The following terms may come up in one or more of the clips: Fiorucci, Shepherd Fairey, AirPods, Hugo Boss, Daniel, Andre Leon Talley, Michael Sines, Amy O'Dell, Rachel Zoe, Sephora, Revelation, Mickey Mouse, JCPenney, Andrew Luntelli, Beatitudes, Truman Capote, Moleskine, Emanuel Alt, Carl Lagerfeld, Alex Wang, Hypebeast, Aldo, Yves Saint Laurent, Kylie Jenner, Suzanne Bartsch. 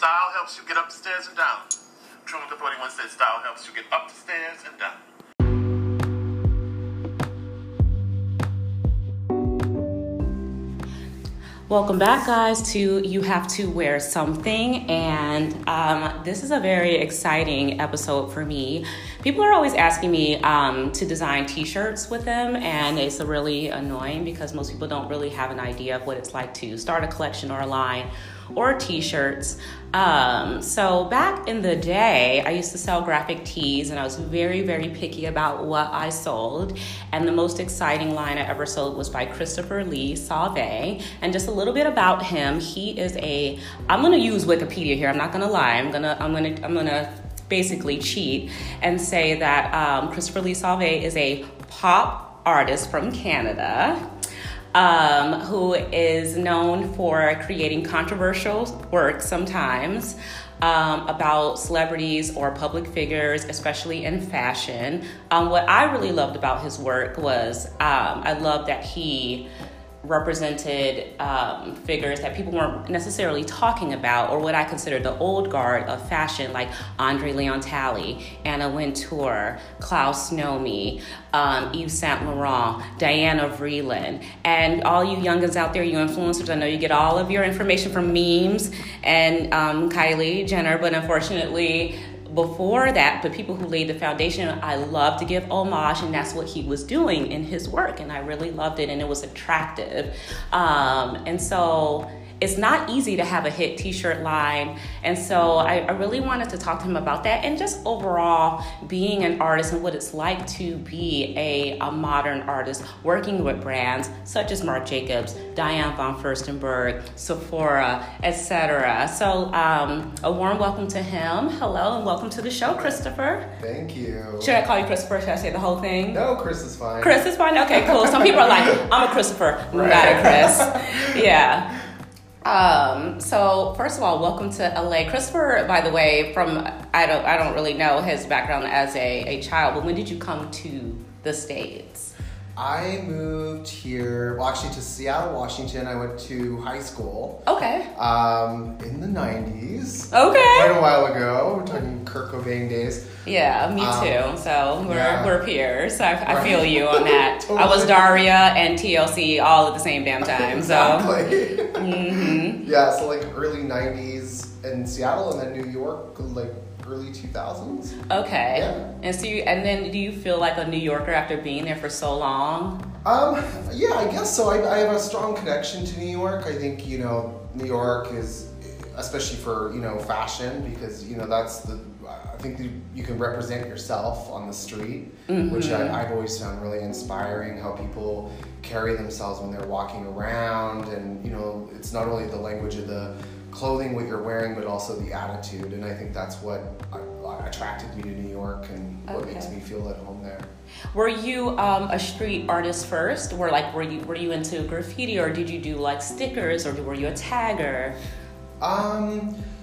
Style helps you get up the stairs and down. Truman Capote once said, style helps you get up the stairs and down. Welcome back, guys, to You Have to Wear Something, and this is a very exciting episode for me. People are always asking me to design t-shirts with them, and it's really annoying because most people don't really have an idea of what it's like to start a collection or a line or t-shirts. So back in the day, I used to sell graphic tees, and I was very, very picky about what I sold. And the most exciting line I ever sold was by Christopher Lee Sauvé. And just a little bit about him, he is a, I'm gonna use Wikipedia here, I'm not gonna lie, I'm gonna basically cheat and say that Christopher Lee Sauvé is a pop artist from Canada, who is known for creating controversial work sometimes about celebrities or public figures, especially in fashion. What I really loved about his work was I loved that he represented figures that people weren't necessarily talking about, or what I consider the old guard of fashion, like Andre Leon Talley, Anna Wintour, Klaus Nomi, Yves Saint Laurent, Diana Vreeland. And all you youngins out there, you influencers, I know you get all of your information from memes and Kylie Jenner, but unfortunately, before that, the people who laid the foundation, I love to give homage, and that's what he was doing in his work, and I really loved it, and it was attractive. And so it's not easy to have a hit t-shirt line, and so I really wanted to talk to him about that, and just overall being an artist and what it's like to be a modern artist working with brands such as Marc Jacobs, Diane von Furstenberg, Sephora, etc. So a warm welcome to him. Hello and welcome to the show, Christopher. Thank you. Should I call you Christopher? Should I say the whole thing? No, Chris is fine. Chris is fine? Okay, cool. Some people are like, I'm a Christopher, right. Not a Chris. Yeah. So first of all, welcome to LA. Christopher, by the way, from I don't really know his background as a child, but when did you come to the States? I moved here, well, actually to Seattle, Washington. I went to high school. Okay. In the 90s. Okay. Quite a while ago. We're talking Kurt Cobain days. Yeah, me too. So we're peers. I feel you on that. Totally. I was Daria and TLC all at the same damn time. Exactly. So. Mm-hmm. Yeah, so like early 90s in Seattle, and then New York, like early 2000s. Okay. Yeah. And so then do you feel like a New Yorker after being there for so long? Yeah, I guess so. I have a strong connection to New York. I think, you know, New York is, especially for, you know, fashion, because, you know, that's the, I think that you can represent yourself on the street, mm-hmm. which I've always found really inspiring, how people carry themselves when they're walking around. And, you know, it's not only the language of the clothing, what you're wearing, but also the attitude. And I think that's what attracted me to New York, and what makes me feel at home there. Were you a street artist first? Were you into graffiti, or did you do like stickers, or were you a tagger?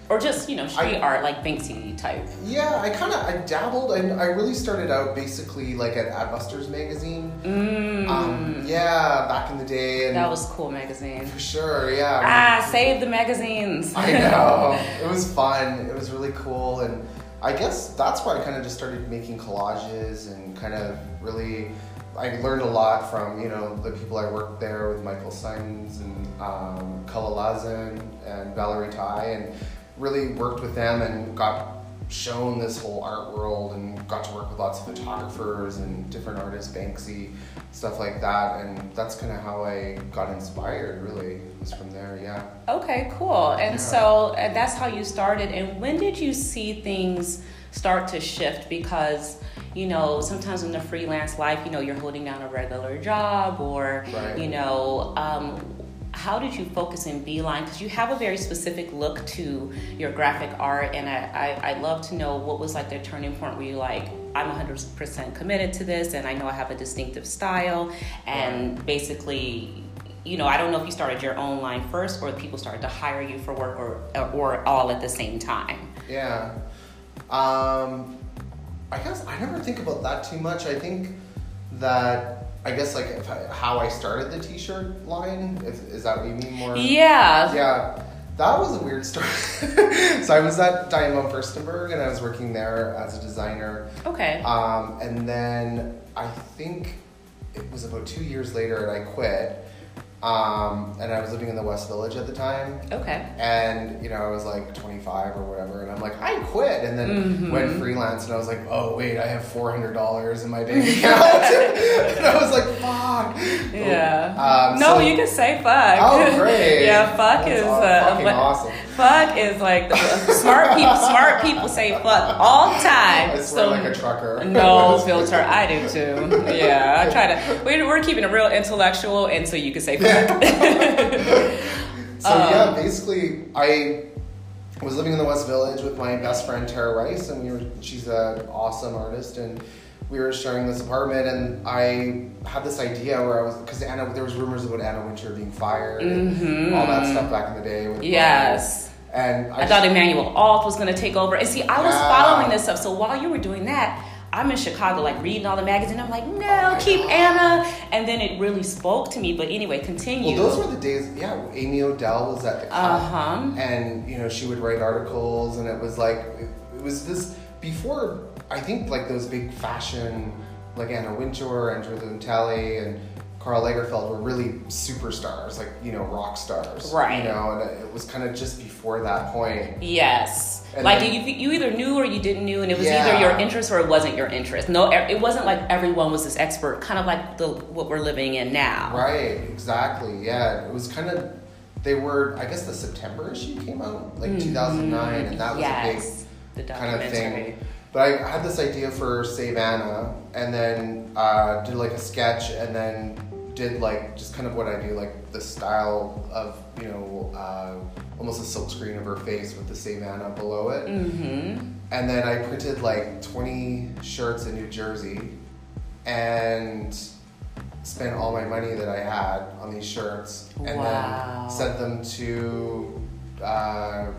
Or just, you know, street art, like Banksy type. Yeah, I dabbled, and I really started out basically like at Adbusters magazine. Mm. Yeah, back in the day. And that was a cool magazine. For sure, yeah. Save the magazines. I know. It was fun. It was really cool. And I guess that's where I kind of just started making collages, and kind of really, I learned a lot from, you know, the people I worked there with, Michael Sines and Kalle Lasn and Valerie Tai, and really worked with them and got shown this whole art world, and got to work with lots of photographers and different artists, Banksy, stuff like that. And that's kind of how I got inspired, really, was from there, yeah. Okay, cool. And so that's how you started. And when did you see things start to shift? Because, you know, sometimes in the freelance life, you know, you're holding down a regular job, or, right. you know, how did you focus and beeline? Because you have a very specific look to your graphic art, and I'd love to know what was like the turning point where you're like, I'm 100% committed to this, and I know I have a distinctive style, and basically, you know, I don't know if you started your own line first, or people started to hire you for work, or all at the same time. Yeah. I guess I never think about that too much. I think that, I guess, like, how I started the t-shirt line, is that what you mean more? Yeah. Yeah. That was a weird story. So I was at Diane von Furstenberg and I was working there as a designer. Okay. And then I think it was about 2 years later and I quit. And I was living in the West Village at the time. Okay. And, you know, I was like 25 or whatever. And I'm like, I quit. And then went freelance and I was like, oh, wait, I have $400 in my bank account. And I was like, fuck. Yeah. No, you can say fuck. Oh, great. Yeah, fuck. That's is awesome. Fuck is like smart people say fuck all the time. I swear, so, like a trucker. No filter. I do too. Yeah, I try to. We're keeping it real intellectual, and so you can say fuck. So yeah, basically, I was living in the West Village with my best friend Tara Rice, and she's an awesome artist, and we were sharing this apartment, and I had this idea where I was, because there was rumors about Anna Wintour being fired and all that stuff back in the day. With yes. And I thought Emanuel Alt was going to take over. And see, I was following this up. So while you were doing that, I'm in Chicago, like, reading all the magazines. I'm like, no, keep Anna. And then it really spoke to me. But anyway, continue. Well, those were the days, Amy O'Dell was at the club. And, you know, she would write articles. And it was like, it was this, before, I think, like, those big fashion, like Anna Wintour, Andrew Luntelli, and Carl Lagerfeld were really superstars, like, you know, rock stars. Right. You know, and it was kind of just before that point. Yes. And like, then, you either knew or you didn't know, and it was either your interest or it wasn't your interest. No, it wasn't like everyone was this expert, kind of like what we're living in now. Right, exactly, yeah. It was kind of, they were, I guess the September issue came out, like 2009, and that was a big kind of thing. But I had this idea for Save Anna, and then did like a sketch, and then did like just kind of what I do, like the style of, you know, almost a silkscreen of her face with the Save Anna below it. And then I printed like 20 shirts in New Jersey and spent all my money that I had on these shirts and then sent them to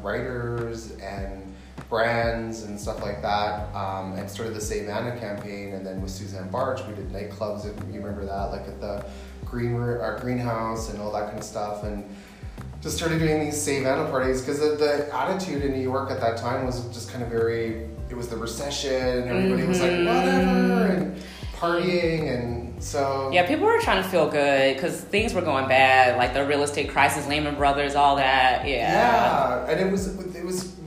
writers and brands and stuff like that, and started the Save Anna campaign. And then with Suzanne Bartsch, we did nightclubs, if you remember that, like at the greenhouse and all that kind of stuff, and just started doing these Save Anna parties, because the attitude in New York at that time was just kind of very, it was the recession, and everybody was like, whatever, and partying, and so... Yeah, people were trying to feel good, because things were going bad, like the real estate crisis, Lehman Brothers, all that, Yeah, and it was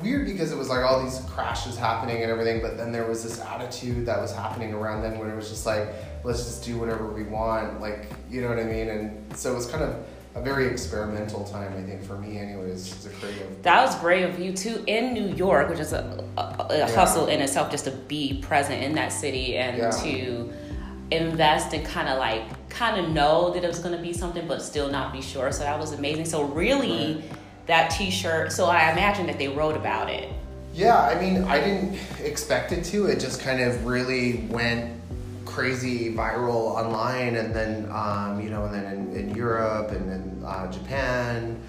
weird, because it was like all these crashes happening and everything, but then there was this attitude that was happening around them, when it was just like, let's just do whatever we want, like, you know what I mean? And so it was kind of a very experimental time, I think, for me anyways, as a creative. That was brave of you too, in New York, which is a hustle in itself, just to be present in that city and to invest and kind of know that it was going to be something, but still not be sure. So that was amazing. So really, that t-shirt, so I imagine that they wrote about it. Yeah, I mean, I didn't expect it to. It just kind of really went crazy viral online, and then you know, and then in Europe and in Japan,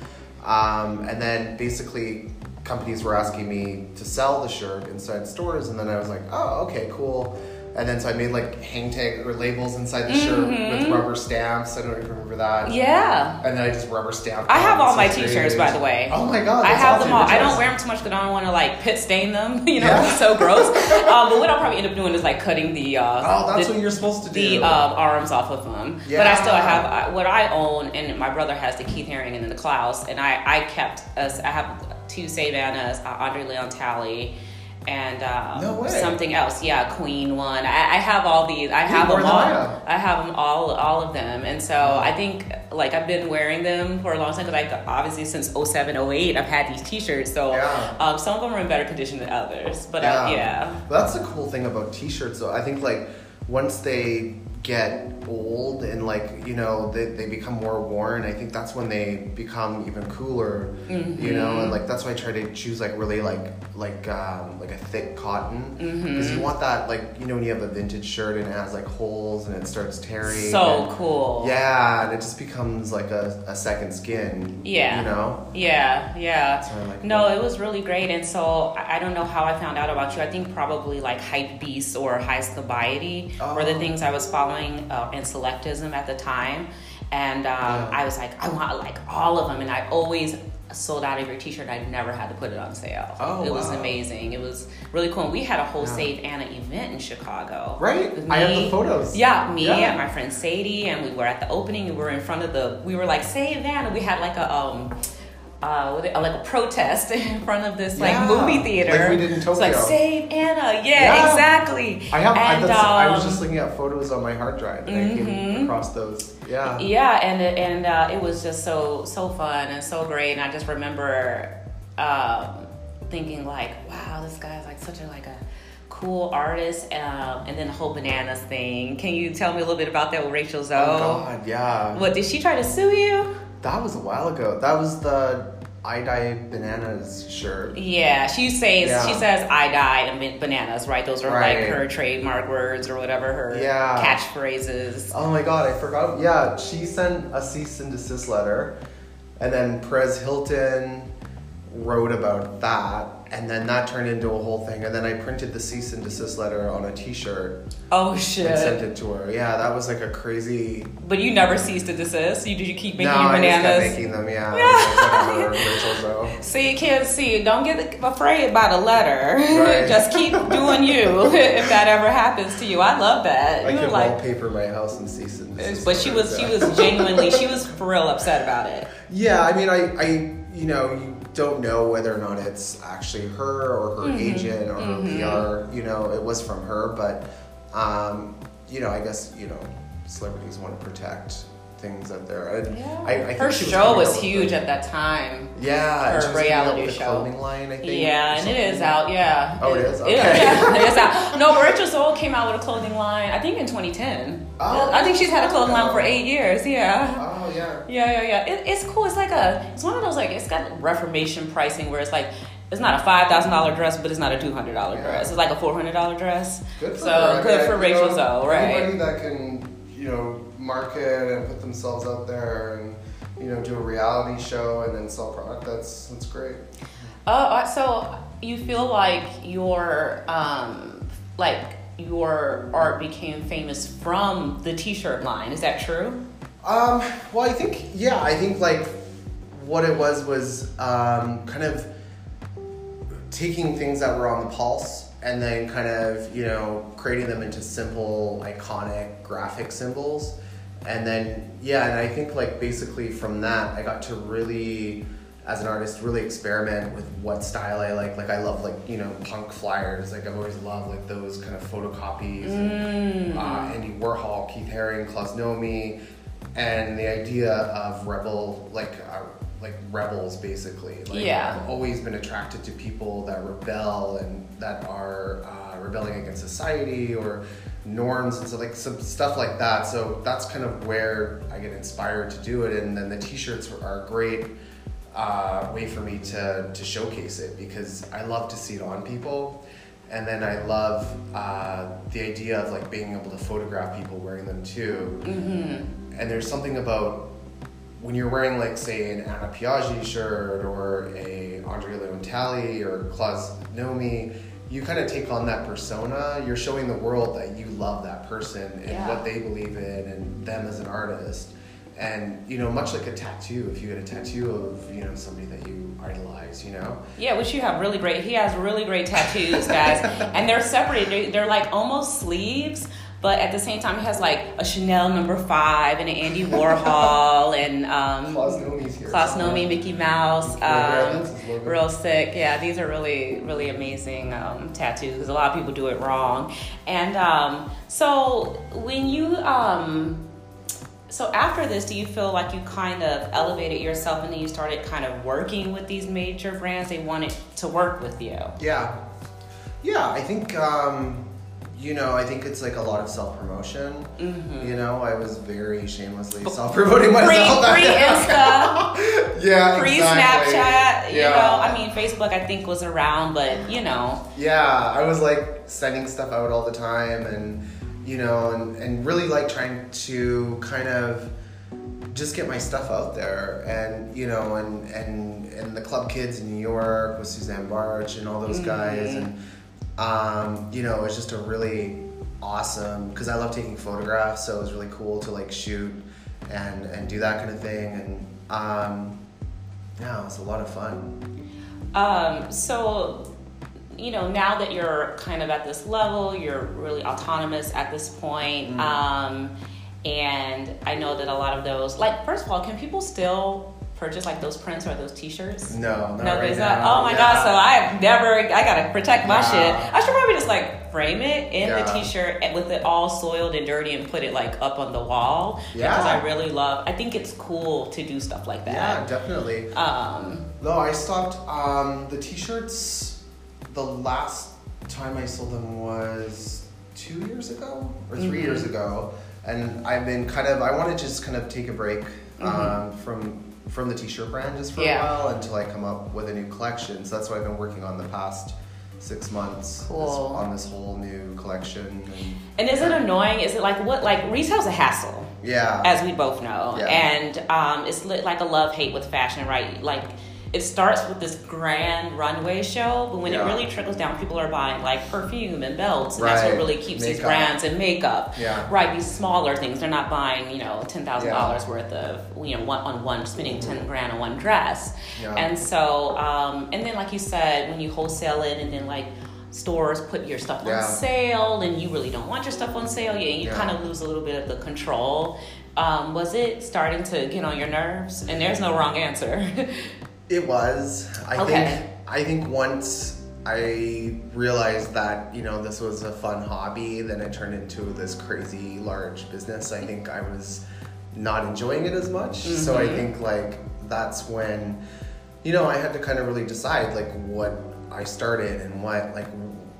and then basically companies were asking me to sell the shirt inside stores, and then I was like, oh, okay, cool. And then so I made like hang tag or labels inside the shirt with rubber stamps. I don't even remember that. Yeah. And then I just rubber stamped. I have all my t-shirts, by the way. Oh my God. I have them all. I don't wear them too much because I don't want to like pit stain them. You know, it's so gross. But what I'll probably end up doing is like cutting the... that's what you're supposed to do. The arms off of them. Yeah. But I still have what I own, and my brother has the Keith Haring and then the Klaus. And I kept us. I have two Save Annas, Andre Leon Talley. And something else, Queen one. I have all these. I have them all. I have them all of them. And so I think like I've been wearing them for a long time, because like obviously since 07, 08, I've had these t-shirts. So some of them are in better condition than others. But that's the cool thing about t-shirts. So I think like once they get old and like, you know, they become more worn, I think that's when they become even cooler, you know, and like that's why I try to choose like really like a thick cotton, because you want that, like, you know, when you have a vintage shirt and it has like holes and it starts tearing, cool, and it just becomes like a second skin, you know. So like, it was really great. And so I don't know how I found out about you. I think probably like Hypebeast or High Scobiety were the things I was following in selectivism at the time, and I was like, I want like all of them, and I always sold out of your t-shirt. I never had to put it on sale. Oh, it was amazing. It was really cool. And we had a whole Save Anna event in Chicago. Right. I have the photos. Yeah, and my friend Sadie, and we were at the opening, and we were in front of we were like, Save Anna. We had like a protest in front of this movie theater. Like we did in Tokyo. It's like, Save Anna. Yeah, exactly. I was just looking at photos on my hard drive, and I came across those. Yeah. Yeah, and it was just so fun and so great. And I just remember thinking like, wow, this guy's like such a cool artist, and then the whole bananas thing. Can you tell me a little bit about that with Rachel Zoe? Oh God, yeah. What, did she try to sue you? That was a while ago. That was the I dyed bananas shirt. Yeah, she says I dyed and bananas, right? Those are like her trademark words or whatever, her catchphrases. Oh my God, I forgot. Yeah, she sent a cease and desist letter, and then Perez Hilton wrote about that, and then that turned into a whole thing, and then I printed the cease and desist letter on a t-shirt. Oh shit. And sent it to her. Yeah, that was like a crazy... But you never ceased to desist? Did you keep making your bananas? No, I just kept making them, yeah. Like, see, kids, don't get afraid about a letter. Right. Just keep doing you if that ever happens to you. I love that. I could wallpaper my house and cease and desist. But she was genuinely, she was for real upset about it. Yeah, I mean, you don't know whether or not it's actually her or her agent or her PR. It was from her, but I guess celebrities want to protect things out there. Her show was huge at that time. Yeah, her reality show. Clothing line, I think. Yeah, and it is out. Yeah. Oh, it is. Okay. Yeah, it is out. No, Rachel Zoe came out with a clothing line. I think in 2010. Oh, I think she's had a clothing line for 8 years. Yeah. Oh yeah. Yeah. It's cool. It's like it's one of those, like, it's got reformation pricing where it's like, it's not a $5,000 dress, but it's not a $200 dress. It's like a $400 dress. Good for her. Good for Rachel Zoe, right? Anybody that can, market and put themselves out there and, do a reality show and then sell product, that's great. So you feel like your art became famous from the t-shirt line. Is that true? Well, I think like what it was kind of taking things that were on the pulse and then kind of, creating them into simple, iconic graphic symbols. And then, and I think like basically from that, I got to really, as an artist, really experiment with what style I like. Like I love punk flyers. Like I've always loved like those kind of photocopies. And, Andy Warhol, Keith Haring, Klaus Nomi, and the idea of rebel, like rebels basically. Like, yeah. I've always been attracted to people that rebel and that are rebelling against society or norms and so like some stuff like that. So that's kind of where I get inspired to do it, and then the t-shirts are a great way for me to showcase it because I love to see it on people, and then I love the idea of like being able to photograph people wearing them too. Mm-hmm. And there's something about when you're wearing like say an Anna Piaggi shirt or a Andre Leon Talley or Klaus Nomi, you kind of take on that persona. You're showing the world that you love that person and what they believe in and them as an artist. And, much like a tattoo, if you get a tattoo of, somebody that you idolize, Yeah, which you have really great. He has really great tattoos, guys. And they're separated. They're like almost sleeves. But at the same time, he has like a Chanel No. 5 and an Andy Warhol and Klaus Nomi, Mickey Mouse. Real sick. Yeah, these are really, really amazing tattoos. A lot of people do it wrong. And so when you, so after this, do you feel like you kind of elevated yourself and then you started kind of working with these major brands? They wanted to work with you. Yeah, I think... I think it's like a lot of self-promotion. Mm-hmm. I was very shamelessly self-promoting myself. Free Insta. Yeah, free exactly. Snapchat. Yeah. Facebook I think was around, but Yeah, I was like sending stuff out all the time and, and really like trying to kind of just get my stuff out there. And, and the Club Kids in New York with Suzanne Bartsch and all those guys and... it's just a really awesome, because I love taking photographs, so it was really cool to like shoot and do that kind of thing, and Yeah, it was a lot of fun. So, you know, now that you're kind of at this level, you're really autonomous at this point. Mm. And I know that a lot of those, like, first of all, can people still purchase like those prints or those t-shirts? No, not right now. Oh my God, so I gotta protect my shit. I should probably just like frame it in the t-shirt with it all soiled and dirty and put it like up on the wall. Because I think it's cool to do stuff like that. Yeah, definitely. No, I stopped, the t-shirts, the last time I sold them was 2 years ago or 3 years ago. And I've been I want to just kind of take a break from the t-shirt brand just for a while until I come up with a new collection. So that's what I've been working on the past 6 months on this whole new collection. And is it annoying? Is it like retail's a hassle? Yeah. As we both know. Yeah. And it's like a love-hate with fashion, right? Like it starts with this grand runway show, but when it really trickles down, people are buying like perfume and belts, and that's what really keeps these brands and makeup. Yeah. Right, these smaller things. They're not buying, $10,000 worth of, spending $10,000 on one dress. Yeah. And so, and then like you said, when you wholesale it, and then like stores put your stuff on sale, and you really don't want your stuff on sale, you kind of lose a little bit of the control. Was it starting to get on your nerves? And there's no wrong answer. It was. I think once I realized that, this was a fun hobby, then it turned into this crazy large business. I think I was not enjoying it as much. Mm-hmm. So I think like that's when, I had to kind of really decide like what I started and what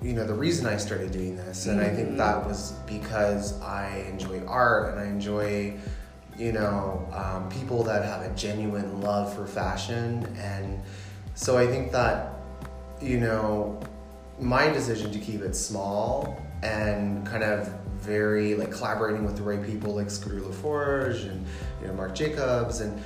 the reason I started doing this. And I think that was because I enjoy art and I enjoy people that have a genuine love for fashion. And so I think that, my decision to keep it small and kind of very like collaborating with the right people like Screw LaForge and, Marc Jacobs and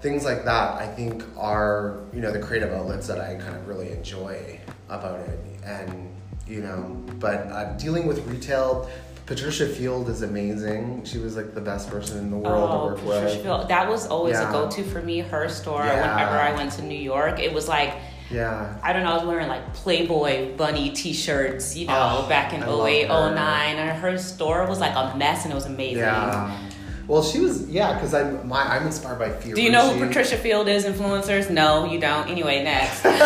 things like that, I think are, the creative outlets that I kind of really enjoy about it. And, but dealing with retail, Patricia Field is amazing. She was like the best person in the world to work with. Patricia Field. That was always a go-to for me, her store. Yeah. Whenever I went to New York, it was like, I was wearing like Playboy bunny t-shirts, back in 2008, 2009. And her store was like a mess and it was amazing. Yeah. Well, she was, because I'm inspired by Fiorucci. Do you know who Patricia Field is, influencers? No, you don't. Anyway, next. Fiorucci.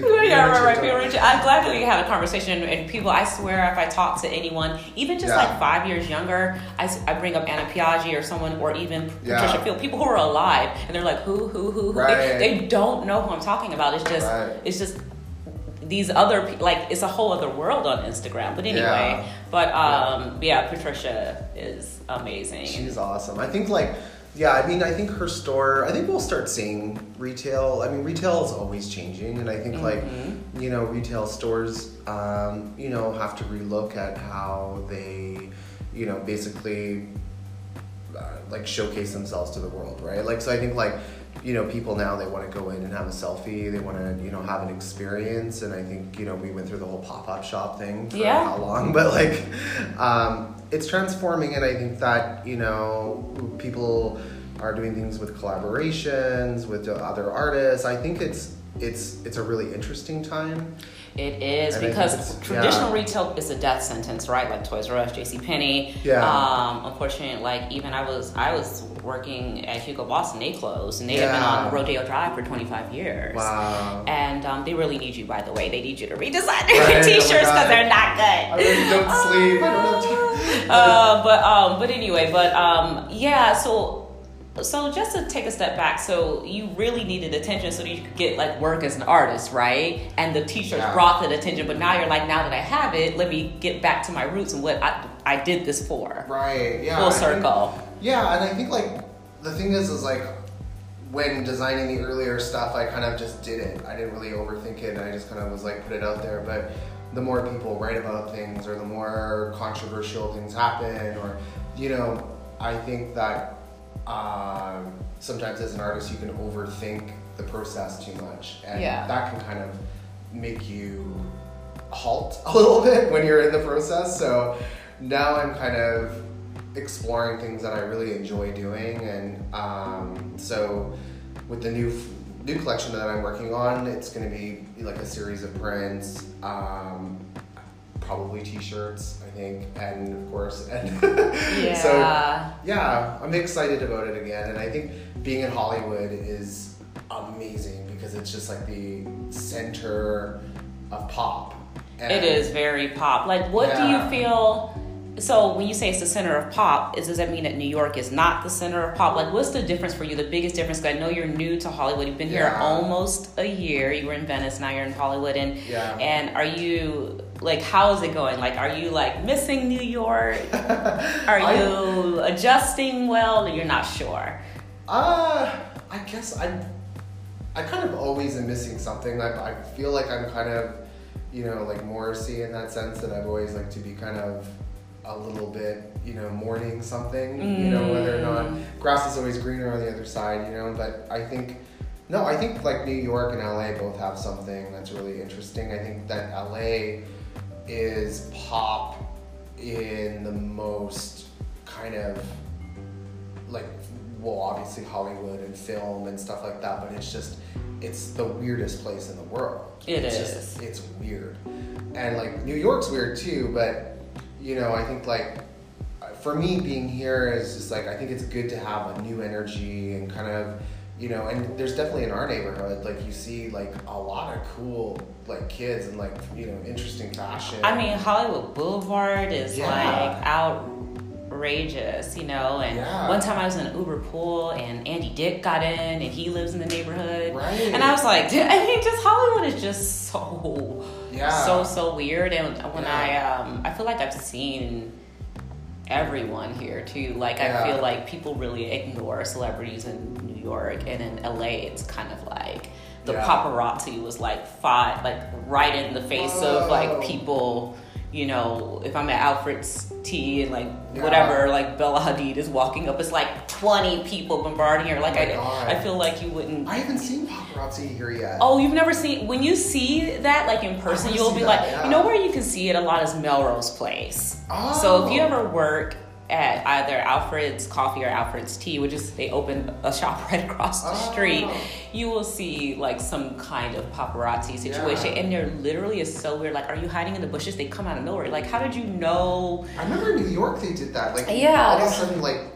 Fiorucci. I'm glad that we had a conversation. And people, I swear, if I talk to anyone, even just like 5 years younger, I bring up Anna Piaggi or someone, or even Patricia Field, people who are alive, and they're like, who? Right. They don't know who I'm talking about. It's just, these other, it's a whole other world on Instagram. But anyway, Patricia is amazing. She's awesome. I think I think her store, I think we'll start seeing retail. I mean, retail is always changing. And I think retail stores, have to relook at how they, basically showcase themselves to the world. Right. Like, so I think people now, they want to go in and have a selfie. They want to, have an experience. And I think, we went through the whole pop-up shop thing for how long. But, it's transforming. And I think that, people are doing things with collaborations, with other artists. I think it's a really interesting time. It is, and because traditional retail is a death sentence, right? Like Toys R Us, JCPenney. Yeah. Unfortunately, even I was working at Hugo Boss and they closed, and they have been on Rodeo Drive for 25 years. Wow. And they really need you, by the way. They need you to redesign their t-shirts because they're not good. I really don't sleep. I don't have time. So just to take a step back, so you really needed attention so that you could get work as an artist, right? And the t-shirts brought that attention, but now you're like, now that I have it, let me get back to my roots and what I did this for. Right, yeah. Full circle. And I think the thing is when designing the earlier stuff, I kind of just did it. I didn't really overthink it. I just kind of was put it out there. But the more people write about things or the more controversial things happen or, I think that sometimes as an artist you can overthink the process too much, and that can kind of make you halt a little bit when you're in the process. So now I'm kind of exploring things that I really enjoy doing, and so with the new collection that I'm working on, it's going to be like a series of prints, probably t-shirts, I think, and of course, and yeah. So yeah, I'm excited about it again, and I think being in Hollywood is amazing because it's just like the center of pop. And it is very pop. Like, what do you feel? So when you say it's the center of pop, does that mean that New York is not the center of pop? Like, what's the difference for you, the biggest difference? Because I know you're new to Hollywood. You've been here almost a year. You were in Venice, now you're in Hollywood. And and are you, like, how is it going? Like, are you, like, missing New York? Are you adjusting well? You're not sure. I guess I kind of always am missing something. I feel like I'm kind of, you know, like Morrissey in that sense, that I've always liked to be kind of a little bit, you know, mourning something, you know, whether or not grass is always greener on the other side, you know, but I think like New York and LA both have something that's really interesting. I think that LA is pop in the most kind of like, well, obviously Hollywood and film and stuff like that, but it's just, it's the weirdest place in the world. It's just, it's weird. And like New York's weird too, but you know, I think like for me being here is just like, I think it's good to have a new energy and kind of, you know, and there's definitely in our neighborhood, like you see like a lot of cool like kids and like, you know, interesting fashion. I mean, Hollywood Boulevard is like outrageous, you know, and one time I was in an Uber pool and Andy Dick got in and he lives in the neighborhood. Right. And I was like, I mean, just Hollywood is just so weird. And when I feel like I've seen everyone here too. Like I feel like people really ignore celebrities in New York, and in LA it's kind of like the paparazzi was like five, like right in the face of like people. You know, if I'm at Alfred's Tea and like whatever, like Bella Hadid is walking up, it's like 20 people bombarding her. Like I feel like you wouldn't. I haven't seen paparazzi here yet. Oh, you've never seen? When you see that like in person, you'll be like, you know where you can see it a lot is Melrose Place. Oh. So if you ever work at either Alfred's Coffee or Alfred's Tea, which is they opened a shop right across the street, you will see like some kind of paparazzi situation, and they're literally is so weird. Like, are you hiding in the bushes? They come out of nowhere. Like, how did you know? I remember in New York they did that. Like, all of a sudden, like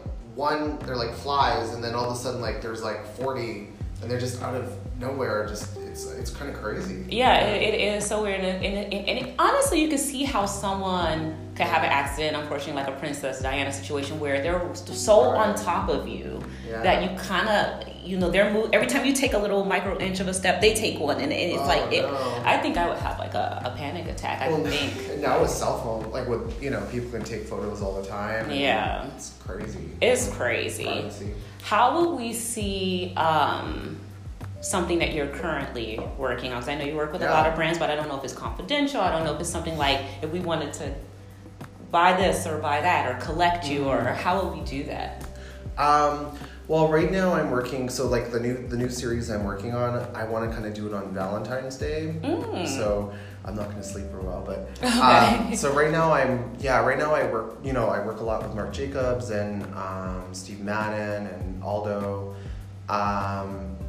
they're like flies, and then all of a sudden, like there's like 40, and they're just out of nowhere. Just it's kind of crazy. Yeah, it is so weird, and honestly, you can see how someone could have an accident, unfortunately, like a Princess Diana situation, where they're so on top of you that you kind of, you know, they're every time you take a little micro inch of a step, they take one, and it's I think I would have like a panic attack. I think now with cell phone, like with, you know, people can take photos all the time. Yeah, it's crazy. It's crazy. Privacy. How would we see something that you're currently working on? Because I know you work with a lot of brands, but I don't know if it's confidential. I don't know if it's something like, if we wanted to buy this or buy that or collect you, or how will we do that? Well, right now I'm working, so like the new series I'm working on, I want to kind of do it on Valentine's Day. So I'm not going to sleep real well, but so right now I work, you know, I work a lot with Marc Jacobs and Steve Madden and Aldo.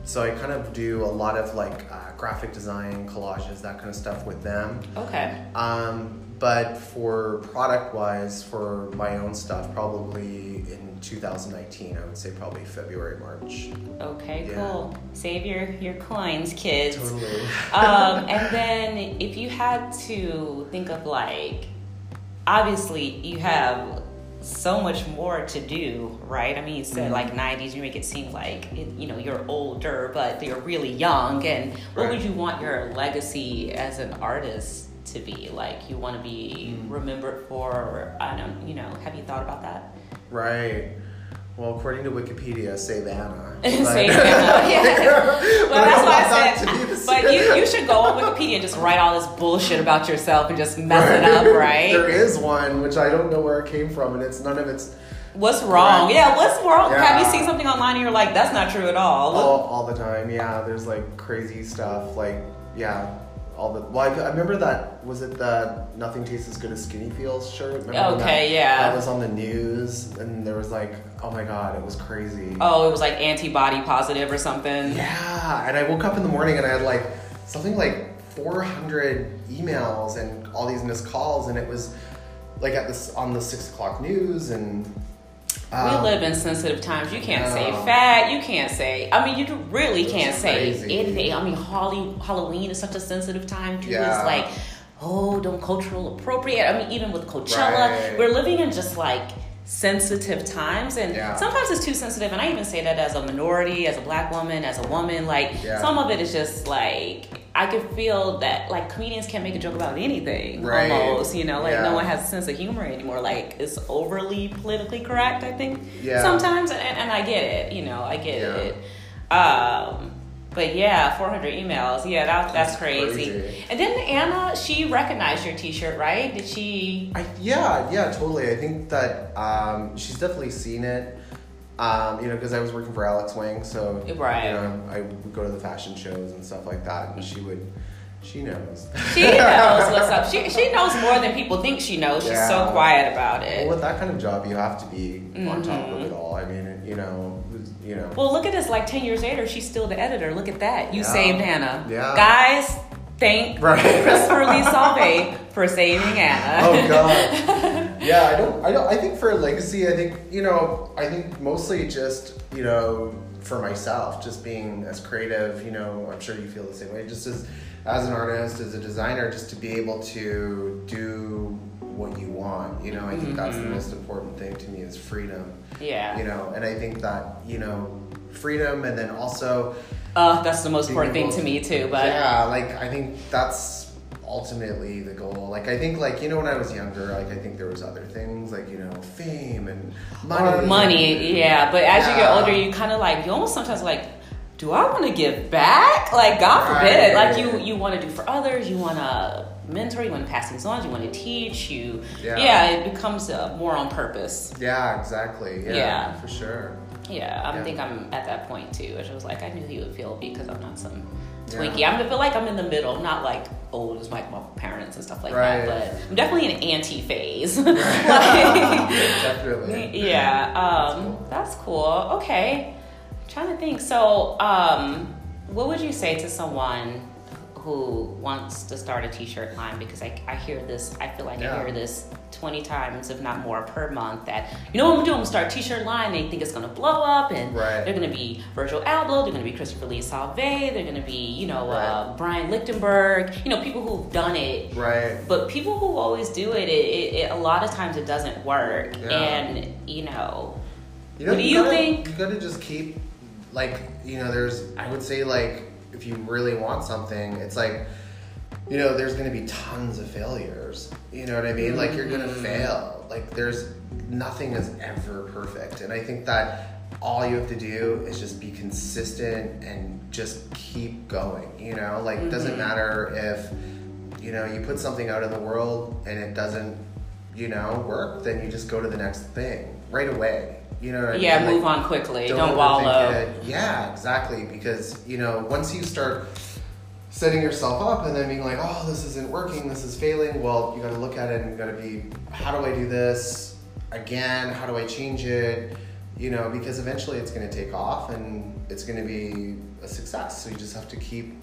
So I kind of do a lot of like graphic design, collages, that kind of stuff with them. Okay. But for product-wise, for my own stuff, probably in 2019, I would say probably February, March. Okay, cool. Save your coins, kids. Totally. And then if you had to think of like, obviously you have so much more to do, right? I mean, you said like 90s, you make it seem like, you know, you're older, but you're really young. And what would you want your legacy as an artist to be? Like, you want to be remembered for, or I don't, you know, have you thought about that? Right. Well, according to Wikipedia, save Anna. Save Anna, Well, that's why I said, but you should go on Wikipedia and just write all this bullshit about yourself and just mess it up, right? There is one, which I don't know where it came from, and it's none of its... What's wrong? Correct. Yeah, what's wrong? Yeah. Have you seen something online and you're like, that's not true at all? All the time, yeah. There's, like, crazy stuff, like, yeah. all the. Well, I remember that. Was it the Nothing Tastes as Good as Skinny Feels shirt? Remember okay, that, yeah. That was on the news, and there was like, oh my god, it was crazy. Oh, it was like antibody positive or something. Yeah, and I woke up in the morning and I had like something like 400 emails and all these missed calls, and it was like at this on the 6 o'clock news and. We live in sensitive times. You can't say fat. You can't say... I mean, you really can't say anything. I mean, Halloween is such a sensitive time, too. Yeah. It's like, oh, don't cultural appropriate. I mean, even with Coachella, right. We're living in just, like, sensitive times. And yeah. Sometimes it's too sensitive. And I even say that as a minority, as a black woman, as a woman. Like, yeah. Some of it is just, like... I could feel that, like, comedians can't make a joke about anything, right. Almost, you know? Like, yeah. No one has a sense of humor anymore. Like, it's overly politically correct, I think, yeah. Sometimes. And I get it, you know? I get yeah. it. But, yeah, 400 emails. Yeah, that's crazy. And then Anna, she recognized your T-shirt, right? Did she? Yeah, totally. I think that she's definitely seen it. You know, because I was working for Alex Wang, so right. You know, I would go to the fashion shows and stuff like that, and she knows. She knows what's up. She knows more than people think she knows. She's so quiet about it. Well, with that kind of job, you have to be on top of it all. I mean, you know. Well, look at this. Like 10 years later, she's still the editor. Look at that. You saved Anna. Yeah. Guys, thank Christopher Lee Sauvé for saving Anna. Oh God. Yeah, I don't. I think for legacy, I think mostly just, you know, for myself, just being as creative, you know, I'm sure you feel the same way, just as an artist, as a designer, just to be able to do what you want, you know, I think that's the most important thing to me is freedom. Yeah. You know, and I think that, you know, freedom and then also... that's the most important thing to me too, but... Yeah, like, I think that's... ultimately the goal. Like, I think, like, you know, when I was younger, like, I think there was other things, like, you know, fame and money, yeah, but as you get older, you kind of like, you almost sometimes like, do I want to give back? Like, God forbid. Like, you want to do for others, you want to mentor, you want to pass things on, you want to teach, it becomes more on purpose. Yeah, exactly. Yeah, for sure. Yeah, I think I'm at that point too, which I was like, I knew he would feel because I'm not some twinkie. Yeah. I'm gonna feel like I'm in the middle. I'm not like old as my parents and stuff like that, but I'm definitely in an anti phase. Right. Definitely. Yeah, that's cool. Okay, I'm trying to think. So, what would you say to someone who wants to start a T-shirt line? Because I hear this. I feel like I hear this 20 times, if not more, per month. That, you know what I'm doing? I'm gonna start a T-shirt line. They think it's gonna blow up, and they're gonna be Virgil Abloh, they're gonna be Christopher Lee Sauvé, they're gonna be, you know, Brian Lichtenberg. You know, people who've done it. Right. But people who always do it a lot of times it doesn't work. Yeah. And you know, what do you think? You gotta just keep, like, you know, there's. I would say, like, if you really want something, it's like, you know, there's going to be tons of failures. You know what I mean? Like, you're going to fail. Like, there's nothing is ever perfect. And I think that all you have to do is just be consistent and just keep going, you know? Like, it doesn't matter if, you know, you put something out in the world and it doesn't, you know, work, then you just go to the next thing right away. You know what I mean? Yeah, move on quickly. Don't wallow. Yeah, exactly. Because, you know, once you start setting yourself up and then being like, oh, this isn't working, this is failing, well, you got to look at it and you got to be, how do I do this again? How do I change it? You know, because eventually it's going to take off and it's going to be a success. So you just have to keep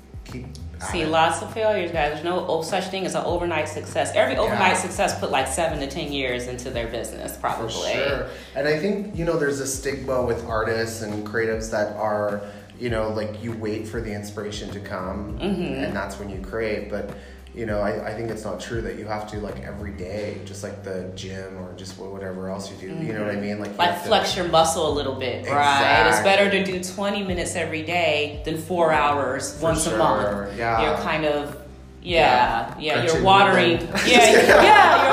see it. Lots of failures, guys. There's no such thing as an overnight success. Every overnight success put like 7 to 10 years into their business, probably. For sure. And I think, you know, there's a stigma with artists and creatives that are, you know, like, you wait for the inspiration to come and that's when you create. But, you know, I think it's not true that you have to, like, every day, just like the gym or just whatever else you do. You know what I mean? Like flex your muscle a little bit, right? It's better to do 20 minutes every day than 4 hours once a month. Yeah. You're kind of, you're watering. You're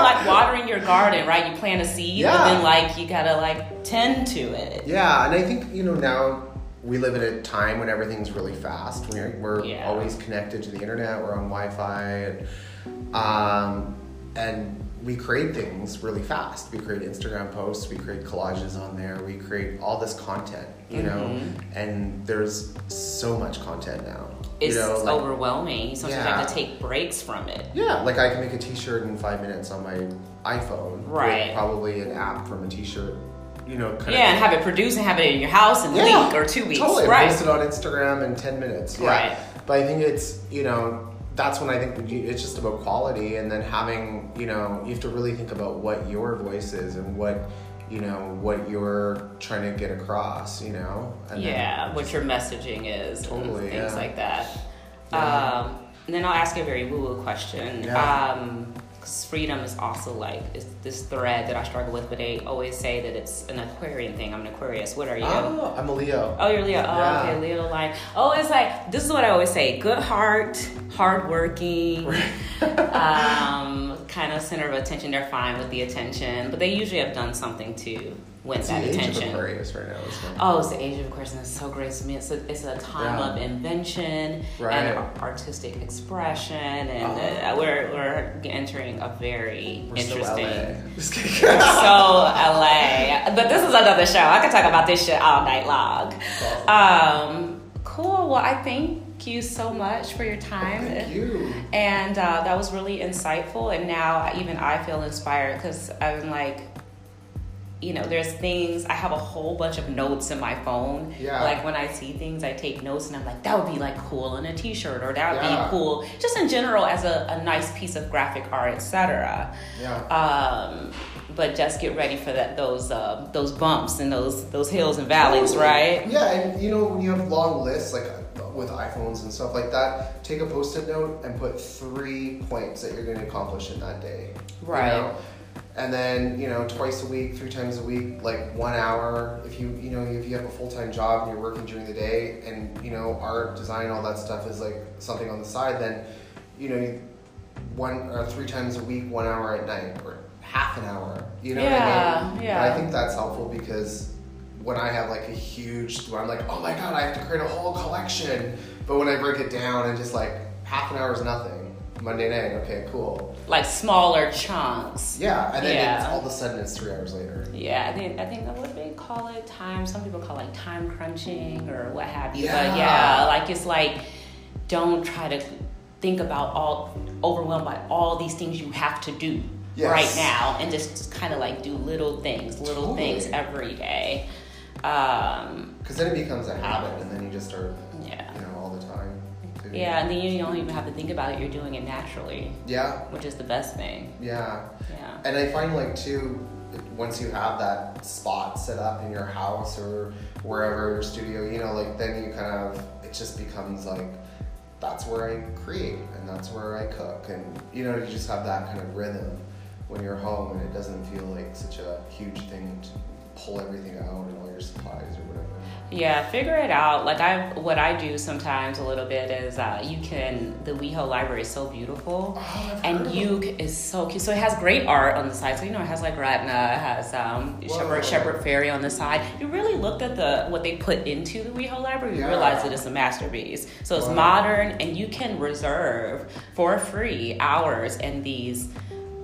like watering your garden, right? You plant a seed and then, like, you gotta, like, tend to it. Yeah, and I think, you know, now we live at a time when everything's really fast. We're always connected to the internet. We're on Wi-Fi, and we create things really fast. We create Instagram posts. We create collages on there. We create all this content, you know. And there's so much content now. is overwhelming. Sometimes I have to take breaks from it. Yeah, like I can make a t-shirt in 5 minutes on my iPhone. Right. With probably an app from a t-shirt. You know, kind of, and have it produced and have it in your house in a week or 2 weeks. Totally. Right. Post it on Instagram in 10 minutes. Yeah. Right. But I think it's, you know, that's when I think it's just about quality, and then having, you know, you have to really think about what your voice is and what, you know, what you're trying to get across, you know? And what your messaging is. Totally. And things like that. Yeah. And then I'll ask a very woo-woo question. Yeah. Freedom is also like, it's this thread that I struggle with, but they always say that it's an Aquarian thing. I'm an Aquarius. What are you? Oh, I'm a Leo. Oh, you're Leo. Oh, okay. Leo, like, oh, it's like, this is what I always say. Good heart, hardworking, kind of center of attention. They're fine with the attention, but they usually have done something to win that attention. It's the age of Aquarius right now. Oh, it's the age of Aquarius, and it's so great to me. It's a time of invention and artistic expression, and we're entering a very interesting. So LA. But this is another show. I could talk about this shit all night long. Awesome. Cool. Well, I thank you so much for your time. Thank you. And that was really insightful. And now even I feel inspired because I'm like, you know, there's things, I have a whole bunch of notes in my phone. Yeah. Like when I see things, I take notes and I'm like, that would be like cool in a t-shirt, or that would be cool just in general as a nice piece of graphic art, etc. Yeah. But just get ready for that, those bumps and those hills and valleys, right? Yeah, and you know, when you have long lists, like with iPhones and stuff like that, take a post-it note and put 3 points that you're going to accomplish in that day. Right. You know? And then, you know, twice a week, 3 times a week, like 1 hour. If you have a full-time job and you're working during the day, and, you know, art, design, all that stuff is like something on the side, then, you know, 3 times a week, 1 hour at night, or half an hour. You know what I mean? Yeah. And I think that's helpful, because when I have like a huge, I'm like, oh my God, I have to create a whole collection. But when I break it down and just like, half an hour is nothing. Monday night, okay, cool. Like smaller chunks. Yeah, and then it's all of a sudden it's 3 hours later. Yeah, I think that what they call it, time. Some people call it like time crunching or what have you. Yeah. But yeah, like it's like, don't try to think about overwhelmed by all these things you have to do right now, and just kind of like do little things every day. Because then it becomes a habit, and then you just start. Yeah, and then you don't even have to think about it. You're doing it naturally. Yeah. Which is the best thing. Yeah. Yeah. And I find, like, too, once you have that spot set up in your house or wherever, your studio, you know, like, then you kind of, it just becomes, like, that's where I create and that's where I cook. And, you know, you just have that kind of rhythm when you're home, and it doesn't feel like such a huge thing to pull everything out and all your supplies or whatever. Yeah, figure it out. Like what I do sometimes a little bit is the WeHo library is so beautiful, is so cute. So it has great art on the side. So you know, it has like Ratna, it has Shepherd Fairey on the side. You really looked at what they put into the WeHo library, you realize that it's a masterpiece. So it's modern, and you can reserve for free hours in these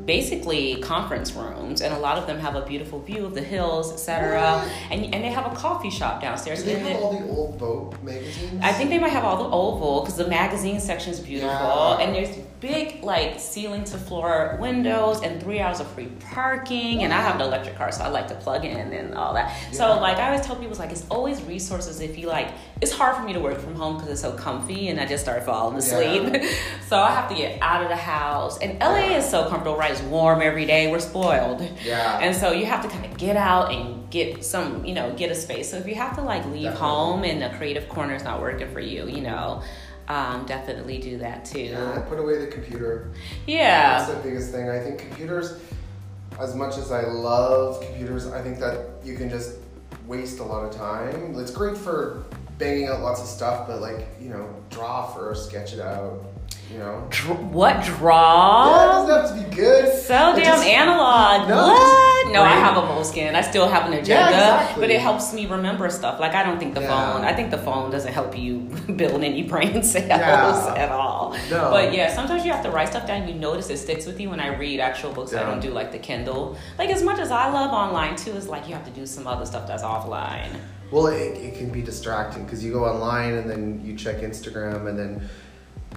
basically conference rooms, and a lot of them have a beautiful view of the hills, etc. And they have a coffee shop downstairs. Do they have all the old Vogue magazines? I think they might have all the old Vogue, because the magazine section is beautiful, and there's big like ceiling to floor windows and 3 hours of free parking. And I have an electric car, so I like to plug in and all that. So like I always tell people, like it's always resources. If you like, it's hard for me to work from home because it's so comfy and I just start falling asleep. So I have to get out of the house, and LA is so comfortable, right? It's warm every day. We're spoiled. Yeah. And so you have to kind of get out and get some, you know, get a space. So if you have to like leave home and a creative corner is not working for you, you know, definitely do that too. Yeah, put away the computer. Yeah. That's the biggest thing. I think computers, as much as I love computers, I think that you can just waste a lot of time. It's great for banging out lots of stuff, but like, you know, draw first, sketch it out. You know? Draw? Yeah, it doesn't have to be good. So damn analog. No, what? No, I have a Moleskine. I still have an agenda. Yeah, exactly. But it helps me remember stuff. Like, I don't think the phone... I think the phone doesn't help you build any brain cells at all. No. But yeah, sometimes you have to write stuff down. You notice it sticks with you. When I read actual books, I don't do, like, the Kindle. Like, as much as I love online, too, it's like you have to do some other stuff that's offline. Well, it can be distracting because you go online and then you check Instagram and then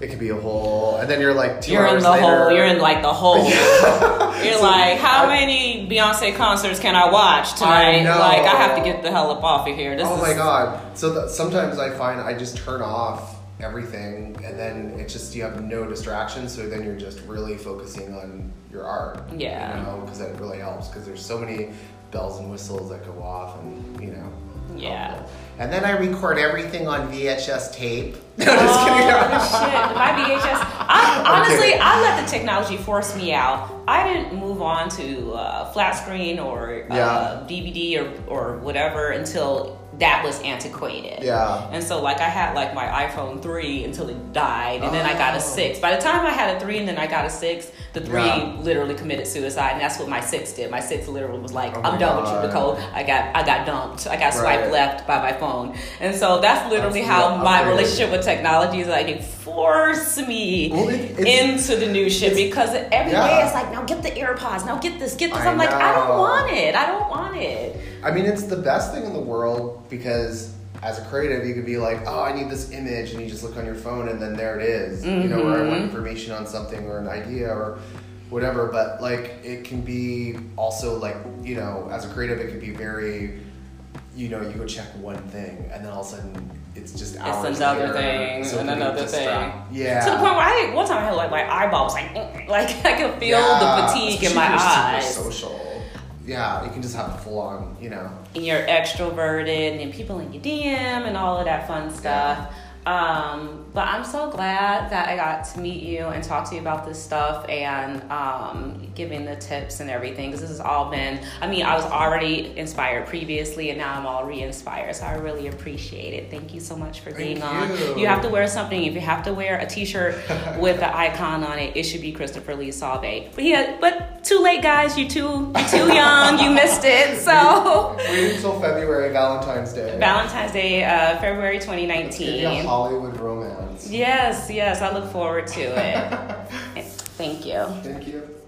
it could be a hole, and then you're like two hours later. You're in like the hole. Yeah. You're so like, how many Beyonce concerts can I watch tonight? I know. Like, I have to get the hell up off of here. Oh my God. So sometimes I find I just turn off everything, and then it's just, you have no distractions. So then you're just really focusing on your art. Yeah. You know, because that really helps, because there's so many bells and whistles that go off, and you know. Yeah. Helpful. And then I record everything on VHS tape. No, just kidding. Shit. My VHS. I honestly let the technology force me out. I didn't move on to flat screen or DVD or whatever until that was antiquated. Yeah. And so like I had like my iPhone 3 until it died, and then I got a 6. By the time I had a 3 and then I got a 6, the 3 literally committed suicide, and that's what my 6 did. My 6 literally was like, I'm done with you, Nicole. I got dumped. I got swiped left by my phone. And so that's literally how my relationship with technology is like, it forced me into the new shit, because every day it's like, now get the AirPods, now get this, get this. I'm like, I don't want it. I mean, it's the best thing in the world, because as a creative, you could be like, oh, I need this image, and you just look on your phone, and then there it is. Mm-hmm. You know, or I want information on something or an idea or whatever. But like, it can be also like, you know, as a creative, it can be very, you know, you go check one thing, and then all of a sudden, it's just hours. It's another thing, so and another thing. Yeah. To the point where one time I had like my eyeball was like I could feel the fatigue in my eyes. Super social. Yeah, you can just have full on, you know. And you're extroverted, and people in your DM, and all of that fun stuff. Yeah. But I'm so glad that I got to meet you and talk to you about this stuff, and giving the tips and everything. Because this has all been, I mean, I was already inspired previously, and now I'm all re-inspired. So I really appreciate it. Thank you so much for being on. You have to wear something. If you have to wear a T-shirt with the icon on it, it should be Christopher Lee Sauvé. But too late, guys. You're too young. You missed it. So wait until February, Valentine's Day. Valentine's Day, February 2019. It's gonna be a Hollywood romance. Yes, I look forward to it. Thank you. Thank you.